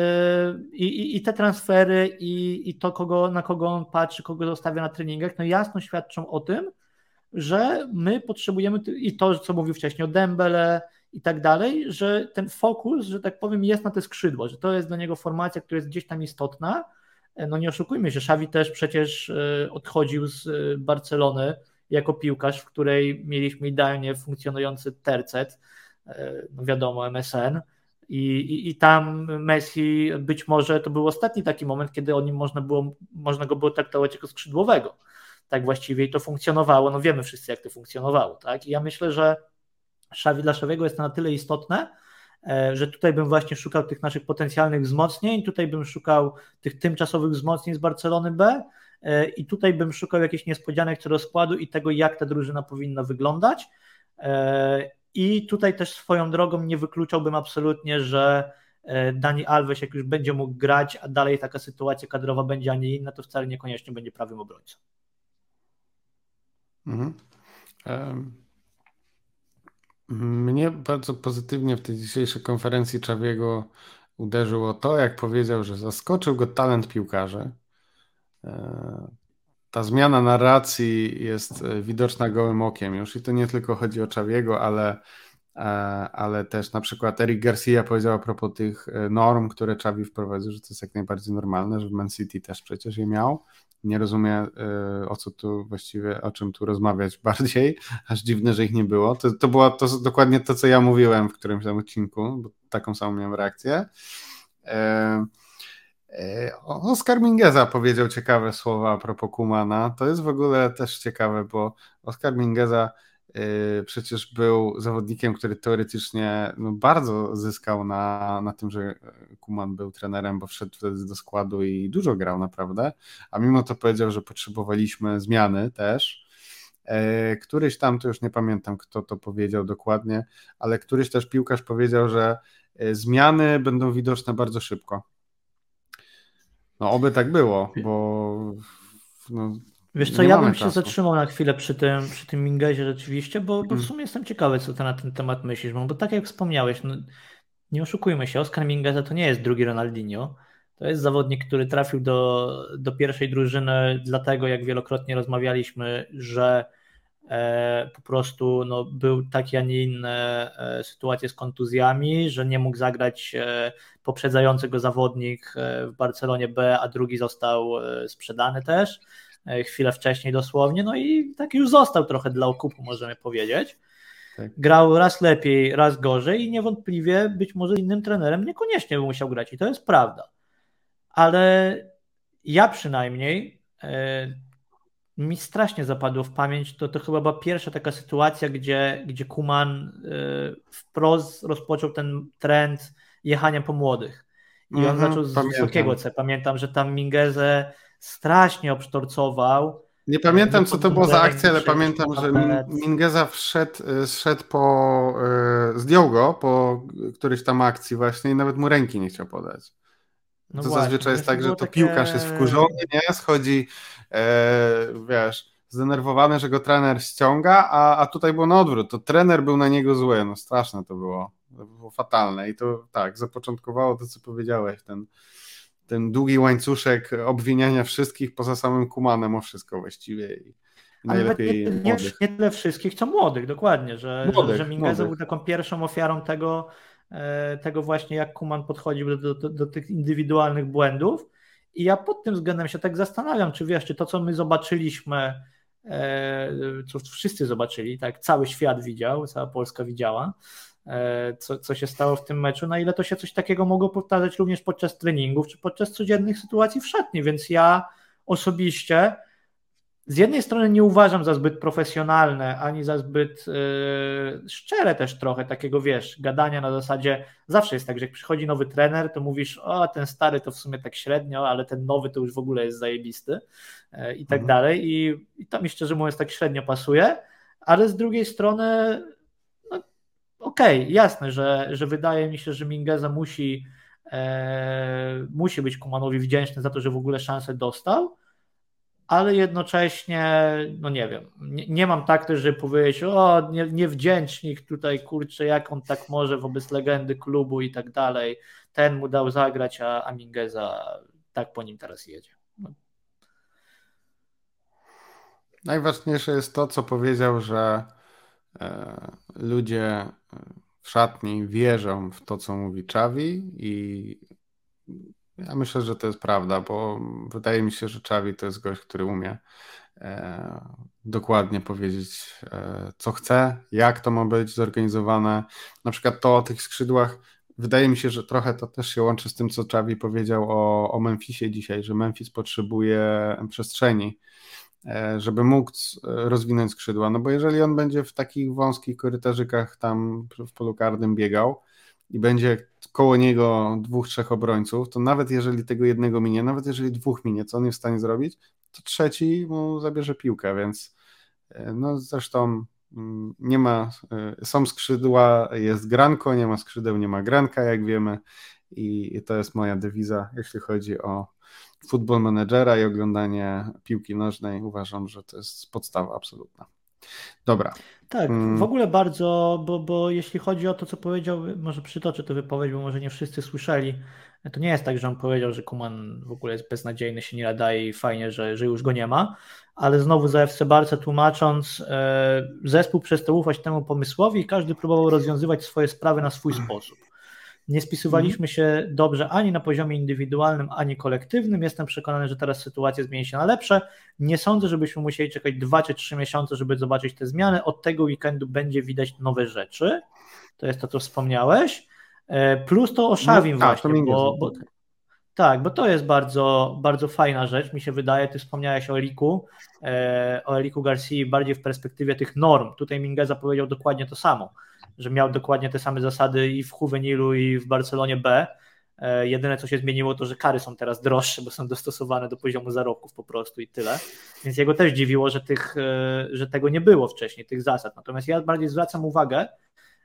i, i, i te transfery i, i to, kogo, na kogo on patrzy, kogo zostawia na treningach, no jasno świadczą o tym, że my potrzebujemy, i to, co mówił wcześniej o Dembélé i tak dalej, że ten fokus, że tak powiem, jest na te skrzydło, że to jest dla niego formacja, która jest gdzieś tam istotna. No nie oszukujmy się, Xavi też przecież odchodził z Barcelony jako piłkarz, w której mieliśmy idealnie funkcjonujący tercet, no wiadomo, M S N, i, i, i tam Messi być może to był ostatni taki moment, kiedy o nim można było, można go było traktować jako skrzydłowego. Tak właściwie i to funkcjonowało, no wiemy wszyscy, jak to funkcjonowało, tak? I ja myślę, że Xavi dla Xaviego jest to na tyle istotne, że tutaj bym właśnie szukał tych naszych potencjalnych wzmocnień, tutaj bym szukał tych tymczasowych wzmocnień z Barcelony B i tutaj bym szukał jakichś niespodzianek co do składu i tego, jak ta drużyna powinna wyglądać. I tutaj też swoją drogą nie wykluczałbym absolutnie, że Dani Alves, jak już będzie mógł grać, a dalej taka sytuacja kadrowa będzie, a nie inna, to wcale niekoniecznie będzie prawym obrońcą. Mhm. Um. Mnie bardzo pozytywnie w tej dzisiejszej konferencji Xaviego uderzyło to, jak powiedział, że zaskoczył go talent piłkarzy. Ta zmiana narracji jest widoczna gołym okiem już i to nie tylko chodzi o Xaviego, ale, ale też na przykład Eric García powiedział a propos tych norm, które Xavi wprowadził, że to jest jak najbardziej normalne, że w Man City też przecież je miał. Nie rozumiem, o co tu właściwie, o czym tu rozmawiać bardziej, aż dziwne, że ich nie było. To, to było to, dokładnie to, co ja mówiłem w którymś tam odcinku, bo taką samą miałem reakcję. E, e, Óscar Mingueza powiedział ciekawe słowa a propos Koemana. To jest w ogóle też ciekawe, bo Óscar Mingueza y, przecież był zawodnikiem, który teoretycznie no, bardzo zyskał na, na tym, że Koeman był trenerem, bo wszedł wtedy do składu i dużo grał naprawdę, a mimo to powiedział, że potrzebowaliśmy zmiany też. E, któryś tam, to już nie pamiętam, kto to powiedział dokładnie, ale któryś też piłkarz powiedział, że zmiany będą widoczne bardzo szybko. No oby tak było, bo no, wiesz co, ja bym się czasu. zatrzymał na chwilę przy tym, przy tym Minguezie rzeczywiście, bo, bo w sumie jestem ciekawy, co ty na ten temat myślisz, bo tak jak wspomniałeś, no, nie oszukujmy się, Óscar Mingueza to nie jest drugi Ronaldinho, to jest zawodnik, który trafił do, do pierwszej drużyny dlatego, jak wielokrotnie rozmawialiśmy, że e, po prostu no, był takie, a nie inne e, sytuacje z kontuzjami, że nie mógł zagrać e, poprzedzający go zawodnik e, w Barcelonie B, a drugi został e, sprzedany też e, chwilę wcześniej dosłownie, no i tak już został trochę dla okupu, możemy powiedzieć. Tak. Grał raz lepiej, raz gorzej i niewątpliwie być może innym trenerem niekoniecznie by musiał grać i to jest prawda. Ale ja przynajmniej, e, mi strasznie zapadło w pamięć, to, to chyba była pierwsza taka sytuacja, gdzie, gdzie Koeman e, wprost rozpoczął ten trend jechania po młodych. I mm-hmm, on zaczął z wysokiego C. Pamiętam, że tam Minguezę strasznie obsztorcował. Nie pamiętam, co to było za akcja, ale pamiętam, że Mingueza wszedł, wszedł po, zdjął go po którejś tam akcji właśnie i nawet mu ręki nie chciał podać. No to właśnie, zazwyczaj jest tak, że to takie... piłkarz jest wkurzony, nie? Schodzi, e, wiesz, zdenerwowany, że go trener ściąga, a, a tutaj było na odwrót, to trener był na niego zły, no straszne to było, to było fatalne i to tak, zapoczątkowało to, co powiedziałeś, ten... ten długi łańcuszek obwiniania wszystkich poza samym Koemanem o wszystko właściwie. I najlepiej ale nie, nie tyle wszystkich, co młodych, dokładnie, że, młodych, że Mingueza był taką pierwszą ofiarą tego, tego właśnie, jak Koeman podchodził do, do, do tych indywidualnych błędów i ja pod tym względem się tak zastanawiam, czy wiesz, czy to, co my zobaczyliśmy, co wszyscy zobaczyli, tak cały świat widział, cała Polska widziała, Co, co się stało w tym meczu, na ile to się coś takiego mogło powtarzać również podczas treningów, czy podczas codziennych sytuacji w szatni, więc ja osobiście z jednej strony nie uważam za zbyt profesjonalne, ani za zbyt yy, szczere też trochę takiego, wiesz, gadania na zasadzie, zawsze jest tak, że jak przychodzi nowy trener, to mówisz, o ten stary to w sumie tak średnio, ale ten nowy to już w ogóle jest zajebisty yy, i tak mhm. dalej I, i to mi szczerze mówiąc tak średnio pasuje, ale z drugiej strony no, okej, okay, jasne, że, że wydaje mi się, że Mingueza musi, yy, musi być Koemanowi wdzięczny za to, że w ogóle szansę dostał, ale jednocześnie, no nie wiem, nie, nie mam tak też, żeby powiedzieć, o nie, niewdzięcznik tutaj, kurczę, jak on tak może wobec legendy klubu i tak dalej, ten mu dał zagrać, a, a Mingueza tak po nim teraz jedzie. No. Najważniejsze jest to, co powiedział, że e, ludzie w szatni wierzą w to, co mówi Xavi i ja myślę, że to jest prawda, bo wydaje mi się, że Xavi to jest gość, który umie e, dokładnie powiedzieć, e, co chce, jak to ma być zorganizowane. Na przykład to o tych skrzydłach, wydaje mi się, że trochę to też się łączy z tym, co Xavi powiedział o, o Memphisie dzisiaj, że Memphis potrzebuje przestrzeni, e, żeby mógł rozwinąć skrzydła, no bo jeżeli on będzie w takich wąskich korytarzykach tam w polu karnym biegał i będzie koło niego dwóch, trzech obrońców, to nawet jeżeli tego jednego minie, nawet jeżeli dwóch minie, co on jest w stanie zrobić, to trzeci mu zabierze piłkę, więc no zresztą nie ma, są skrzydła, jest granko, nie ma skrzydeł, nie ma granka, jak wiemy, i, i to jest moja dewiza, jeśli chodzi o Football Managera i oglądanie piłki nożnej. Uważam, że to jest podstawa absolutna. Dobra. Tak, w ogóle bardzo, bo, bo jeśli chodzi o to, co powiedział, może przytoczę tę wypowiedź, bo może nie wszyscy słyszeli, to nie jest tak, że on powiedział, że Koeman w ogóle jest beznadziejny, się nie nadaje i fajnie, że, że już go nie ma, ale znowu za F C Barca tłumacząc, zespół przestał ufać temu pomysłowi i każdy próbował rozwiązywać swoje sprawy na swój sposób. Nie spisywaliśmy się dobrze ani na poziomie indywidualnym, ani kolektywnym. Jestem przekonany, że teraz sytuacja zmieni się na lepsze. Nie sądzę, żebyśmy musieli czekać dwa czy trzy miesiące, żeby zobaczyć te zmiany. Od tego weekendu będzie widać nowe rzeczy. To jest to, co wspomniałeś. Plus to o Xavim no, właśnie. To bo, bo, tak, bo to jest bardzo, bardzo fajna rzecz. Mi się wydaje, ty wspomniałeś o Eriku, o Eriku Garcii bardziej w perspektywie tych norm. Tutaj Mingueza powiedział dokładnie to samo, że miał dokładnie te same zasady i w Juvenilu, i w Barcelonie B. E, jedyne, co się zmieniło, to, że kary są teraz droższe, bo są dostosowane do poziomu zarobków po prostu i tyle. Więc jego też dziwiło, że, tych, e, że tego nie było wcześniej, tych zasad. Natomiast ja bardziej zwracam uwagę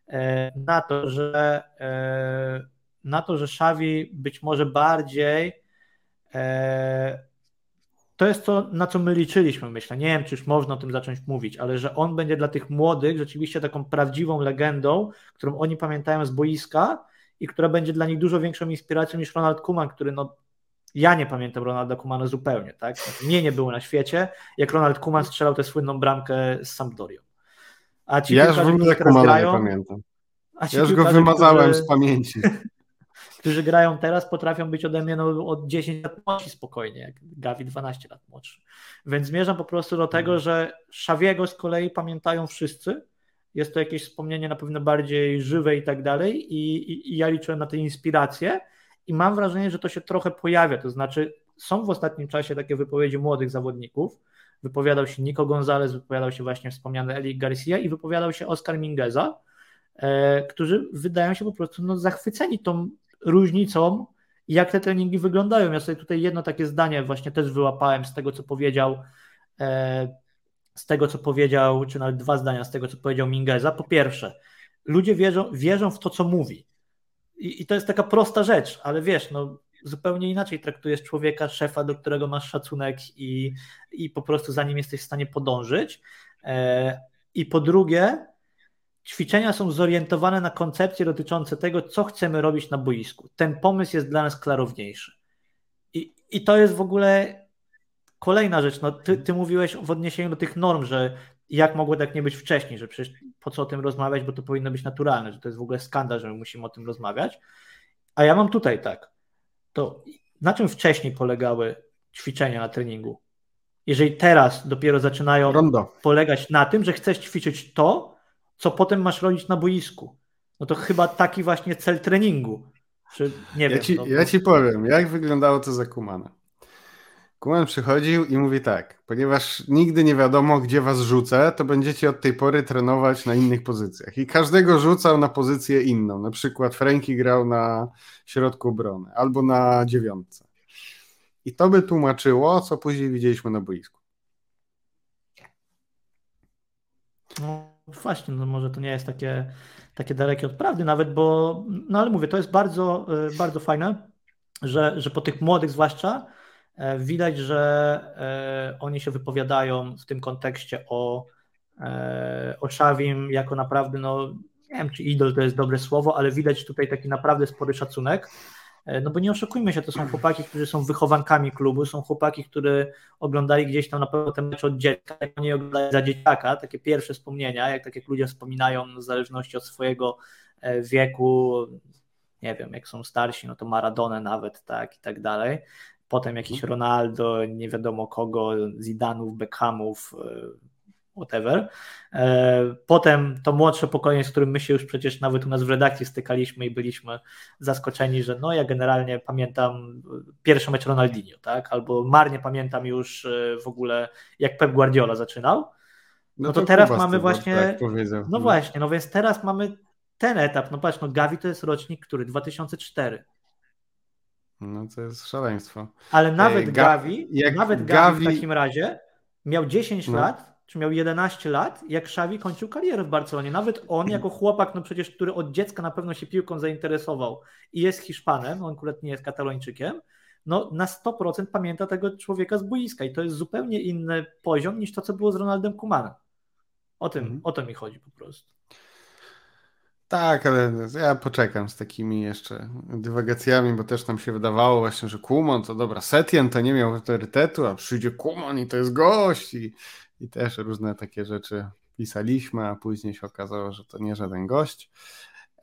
e, na to, że e, na to, że Xavi być może bardziej e, to jest to, na co my liczyliśmy, myślę. Nie wiem, czy już można o tym zacząć mówić, ale że on będzie dla tych młodych rzeczywiście taką prawdziwą legendą, którą oni pamiętają z boiska i która będzie dla nich dużo większą inspiracją niż Ronald Koeman, który no, ja nie pamiętam Ronalda Koemana zupełnie, tak? Znaczy, mnie nie było na świecie, jak Ronald Koeman strzelał tę słynną bramkę z Sampdorią. A ci ja już w ogóle Koemana nie pamiętam. Ja już go wymazałem którzy... z pamięci. Którzy grają teraz, potrafią być ode mnie no, od dziesięć lat młodsi spokojnie, jak Gavi dwanaście lat młodszy. Więc zmierzam po prostu do tego, że Xaviego z kolei pamiętają wszyscy. Jest to jakieś wspomnienie na pewno bardziej żywe i tak dalej. I, i, i ja liczyłem na te inspiracje i mam wrażenie, że to się trochę pojawia. To znaczy są w ostatnim czasie takie wypowiedzi młodych zawodników. Wypowiadał się Nico Gonzalez, wypowiadał się właśnie wspomniany Eric Garcia i wypowiadał się Óscar Mingueza, e, którzy wydają się po prostu no, zachwyceni tą różnicą, jak te treningi wyglądają. Ja sobie tutaj jedno takie zdanie właśnie też wyłapałem z tego, co powiedział z tego, co powiedział, czy nawet dwa zdania z tego, co powiedział Mingueza. Po pierwsze, ludzie wierzą, wierzą w to, co mówi. I, i to jest taka prosta rzecz, ale wiesz, no zupełnie inaczej traktujesz człowieka, szefa, do którego masz szacunek i, i po prostu za nim jesteś w stanie podążyć. I po drugie, ćwiczenia są zorientowane na koncepcje dotyczące tego, co chcemy robić na boisku. Ten pomysł jest dla nas klarowniejszy. I, i to jest w ogóle kolejna rzecz. No, ty, ty mówiłeś w odniesieniu do tych norm, że jak mogło tak nie być wcześniej, że przecież po co o tym rozmawiać, bo to powinno być naturalne, że to jest w ogóle skandal, że my musimy o tym rozmawiać. A ja mam tutaj tak. To na czym wcześniej polegały ćwiczenia na treningu? Jeżeli teraz dopiero zaczynają Rondo. polegać na tym, że chcesz ćwiczyć to, co potem masz robić na boisku. No to chyba taki właśnie cel treningu. Czy, nie ja, wiem, ci, to... ja ci powiem, jak wyglądało to za Koemana. Koeman przychodził i mówi tak, ponieważ nigdy nie wiadomo, gdzie was rzucę, to będziecie od tej pory trenować na innych pozycjach. I każdego rzucał na pozycję inną. Na przykład Franki grał na środku obrony albo na dziewiątce. I to by tłumaczyło, co później widzieliśmy na boisku. No właśnie, no może to nie jest takie, takie dalekie od prawdy nawet, bo no ale mówię, to jest bardzo, bardzo fajne, że, że po tych młodych zwłaszcza widać, że oni się wypowiadają w tym kontekście o, o Xavim jako naprawdę, no nie wiem, czy idol to jest dobre słowo, ale widać tutaj taki naprawdę spory szacunek, no bo nie oszukujmy się, to są chłopaki, którzy są wychowankami klubu, są chłopaki, które oglądali gdzieś tam na pewno ten mecz od dziecka, oni oglądali za dzieciaka, takie pierwsze wspomnienia, jak tak jak ludzie wspominają w zależności od swojego wieku, nie wiem, jak są starsi, no to Maradonę nawet, tak i tak dalej. Potem jakiś Ronaldo, nie wiadomo kogo, Zidanów, Beckhamów, whatever. Potem to młodsze pokolenie, z którym my się już przecież nawet u nas w redakcji stykaliśmy i byliśmy zaskoczeni, że no ja generalnie pamiętam pierwszy mecz Ronaldinho, tak? Albo marnie pamiętam już w ogóle jak Pep Guardiola zaczynał. No, no to, to teraz mamy właśnie... Tak no, no właśnie, no więc teraz mamy ten etap. No patrz, no Gavi to jest rocznik, który dwa tysiące czwarty. No to jest szaleństwo. Ale nawet Ga- Gavi, jak nawet Gavi, Gavi w takim razie miał dziesięć no. lat, czy miał jedenaście lat, jak Xavi kończył karierę w Barcelonie. Nawet on jako chłopak, no przecież, który od dziecka na pewno się piłką zainteresował i jest Hiszpanem, on akurat nie jest Katalończykiem, no na sto procent pamięta tego człowieka z boiska i to jest zupełnie inny poziom niż to, co było z Ronaldem Koemanem. O tym, mm. o to mi chodzi po prostu. Tak, ale ja poczekam z takimi jeszcze dywagacjami, bo też nam się wydawało właśnie, że Koeman to dobra, Setien to nie miał autorytetu, a przyjdzie Koeman i to jest gość i, i też różne takie rzeczy pisaliśmy, a później się okazało, że to nie żaden gość,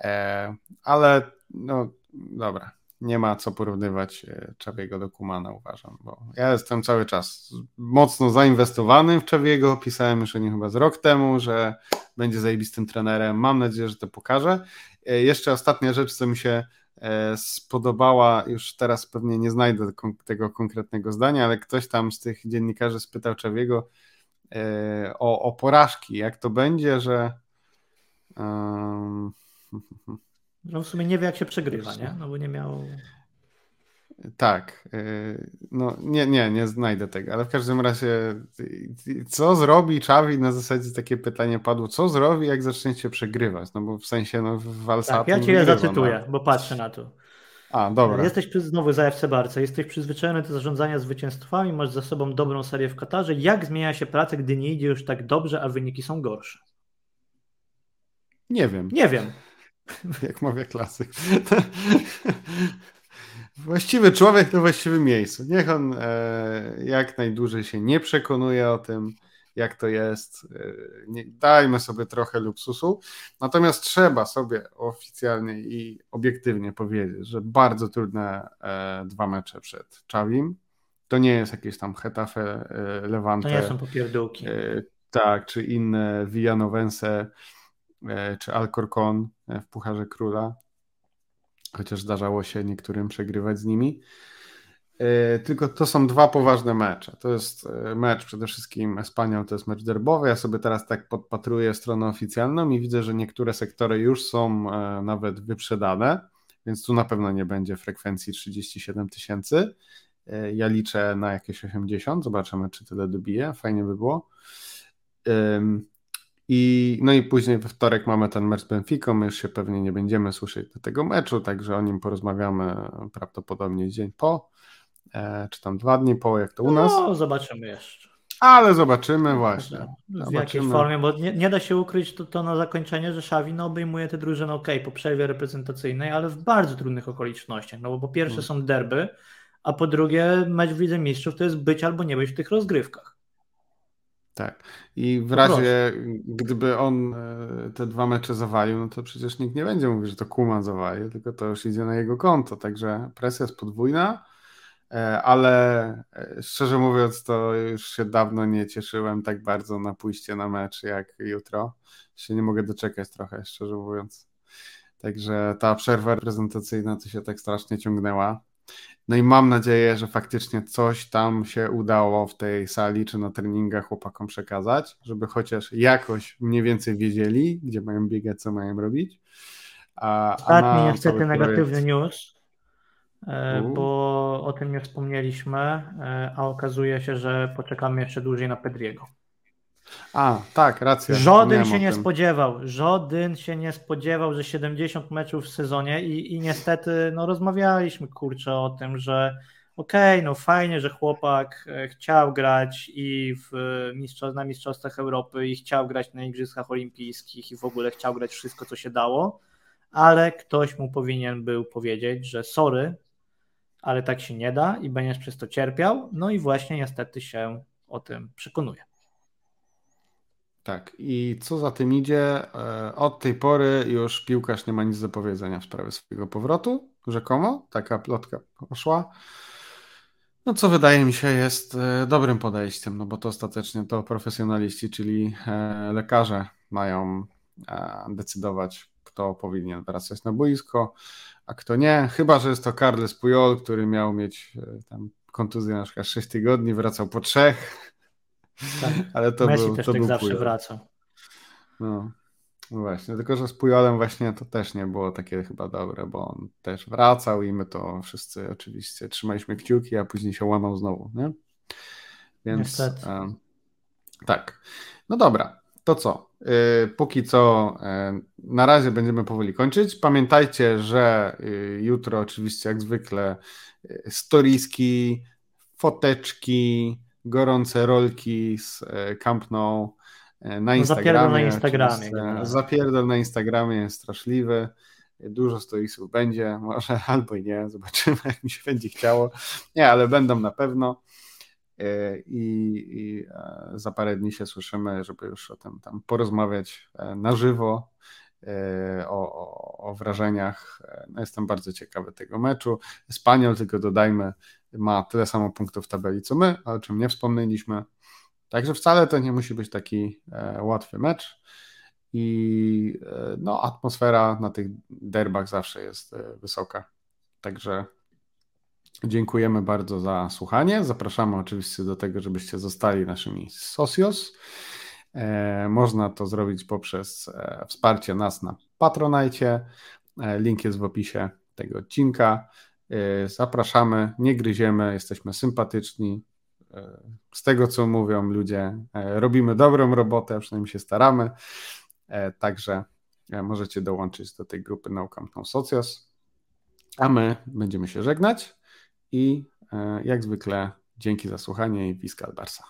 e, ale no dobra, nie ma co porównywać Xaviego do Koemana, uważam, bo ja jestem cały czas mocno zainwestowany w Xaviego, pisałem już o nim chyba z rok temu, że będzie zajebistym trenerem, mam nadzieję, że to pokaże. Jeszcze ostatnia rzecz, co mi się spodobała, już teraz pewnie nie znajdę tego konkretnego zdania, ale ktoś tam z tych dziennikarzy spytał Xaviego o, o porażki, jak to będzie, że... Um... No w sumie nie wie, jak się przegrywa, nie? No bo nie miał... Tak, no nie, nie, nie znajdę tego, ale w każdym razie co zrobi Xavi, na zasadzie takie pytanie padło, co zrobi, jak zaczniecie przegrywać, no bo w sensie no w Alsatu tak, ja cię wygrywa, zacytuję, no. Bo patrzę na to. A, dobra. Jesteś znowu za F C Barca, jesteś przyzwyczajony do zarządzania zwycięstwami, masz za sobą dobrą serię w Katarze, jak zmienia się praca, gdy nie idzie już tak dobrze, a wyniki są gorsze? Nie wiem. Nie wiem. Jak mawia klasyk. Właściwy człowiek na właściwym miejscu. Niech on e, jak najdłużej się nie przekonuje o tym, jak to jest. E, nie, dajmy sobie trochę luksusu. Natomiast trzeba sobie oficjalnie i obiektywnie powiedzieć, że bardzo trudne e, dwa mecze przed Xavim. To nie jest jakieś tam Hetafe, e, Levante. To nie są popierdółki. E, tak, czy inne Villanovense, e, czy Alcorcon w Pucharze Króla. Chociaż zdarzało się niektórym przegrywać z nimi. Yy, tylko to są dwa poważne mecze. To jest mecz przede wszystkim Espanyol, to jest mecz derbowy. Ja sobie teraz tak podpatruję stronę oficjalną i widzę, że niektóre sektory już są e, nawet wyprzedane, więc tu na pewno nie będzie frekwencji trzydzieści siedem tysięcy. Yy, ja liczę na jakieś osiemdziesiąt, zobaczymy, czy tyle dobije. Fajnie by było. Yy. I, no i później we wtorek mamy ten mecz z Benficą, my już się pewnie nie będziemy słyszeć do tego meczu, także o nim porozmawiamy prawdopodobnie dzień po, e, czy tam dwa dni po, jak to u nas. No, zobaczymy jeszcze. Ale zobaczymy właśnie. Zobaczymy. W jakiej formie, bo nie, nie da się ukryć to, to na zakończenie, że Xavi no, obejmuje tę drużynę ok, po przerwie reprezentacyjnej, ale w bardzo trudnych okolicznościach, no bo po pierwsze hmm. są derby, a po drugie mecz w Lidze Mistrzów to jest być albo nie być w tych rozgrywkach. Tak. I w razie, gdyby on te dwa mecze zawalił, no to przecież nikt nie będzie mówił, że to Koeman zawalił, tylko to już idzie na jego konto, także presja jest podwójna, ale szczerze mówiąc, to już się dawno nie cieszyłem tak bardzo na pójście na mecz jak jutro. Się nie mogę doczekać trochę, szczerze mówiąc. Także ta przerwa reprezentacyjna to się tak strasznie ciągnęła. No i mam nadzieję, że faktycznie coś tam się udało w tej sali czy na treningach chłopakom przekazać, żeby chociaż jakoś mniej więcej wiedzieli, gdzie mają biegać, co mają robić. Ostatni niestety negatywny news, U. bo o tym nie wspomnieliśmy, a okazuje się, że poczekamy jeszcze dłużej na Pedriego. A, tak, racja. Żaden się nie spodziewał, żaden się nie spodziewał, że siedemdziesiąt meczów w sezonie i, i niestety no, rozmawialiśmy kurczę o tym, że okej, okay, no fajnie, że chłopak chciał grać i w, na mistrzostwach Europy i chciał grać na Igrzyskach Olimpijskich i w ogóle chciał grać wszystko, co się dało, ale ktoś mu powinien był powiedzieć, że sorry, ale tak się nie da i będziesz przez to cierpiał, no i właśnie niestety się o tym przekonuje. Tak, i co za tym idzie, od tej pory już piłkarz nie ma nic do powiedzenia w sprawie swojego powrotu, rzekomo, taka plotka poszła, no co wydaje mi się jest dobrym podejściem, no bo to ostatecznie to profesjonaliści, czyli lekarze mają decydować, kto powinien wracać na boisko, a kto nie, chyba że jest to Carles Puyol, który miał mieć tam kontuzję na przykład sześć tygodni, wracał po trzech. Tak. Ale to Messi był, też to tak był zawsze Pujol. Wraca. No, no właśnie, tylko że z Pujolem właśnie to też nie było takie chyba dobre, bo on też wracał i my to wszyscy oczywiście trzymaliśmy kciuki, a później się łamał znowu, nie? Więc e, tak. No dobra, to co? E, póki co e, na razie będziemy powoli kończyć. Pamiętajcie, że e, jutro oczywiście jak zwykle e, storyski, foteczki, gorące rolki z Camp Nou na Instagramie. Zapierdol na Instagramie. Zapierdol na Instagramie jest straszliwy. Dużo stoisów będzie, może albo i nie, zobaczymy jak mi się będzie chciało. Nie, ale będą na pewno i, i za parę dni się słyszymy, żeby już o tym tam porozmawiać na żywo o, o, o wrażeniach. Jestem bardzo ciekawy tego meczu. Espanyol, tylko dodajmy, ma tyle samo punktów w tabeli co my, o czym nie wspomnieliśmy. Także wcale to nie musi być taki e, łatwy mecz i e, no, atmosfera na tych derbach zawsze jest e, wysoka. Także dziękujemy bardzo za słuchanie. Zapraszamy oczywiście do tego, żebyście zostali naszymi socios. E, można to zrobić poprzez e, wsparcie nas na Patronite. E, link jest w opisie tego odcinka. Zapraszamy, nie gryziemy, jesteśmy sympatyczni. Z tego, co mówią ludzie, robimy dobrą robotę, przynajmniej się staramy. Także możecie dołączyć do tej grupy No Camp No Socios. A my będziemy się żegnać i jak zwykle dzięki za słuchanie i Visca el Barça.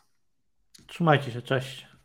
Trzymajcie się, cześć.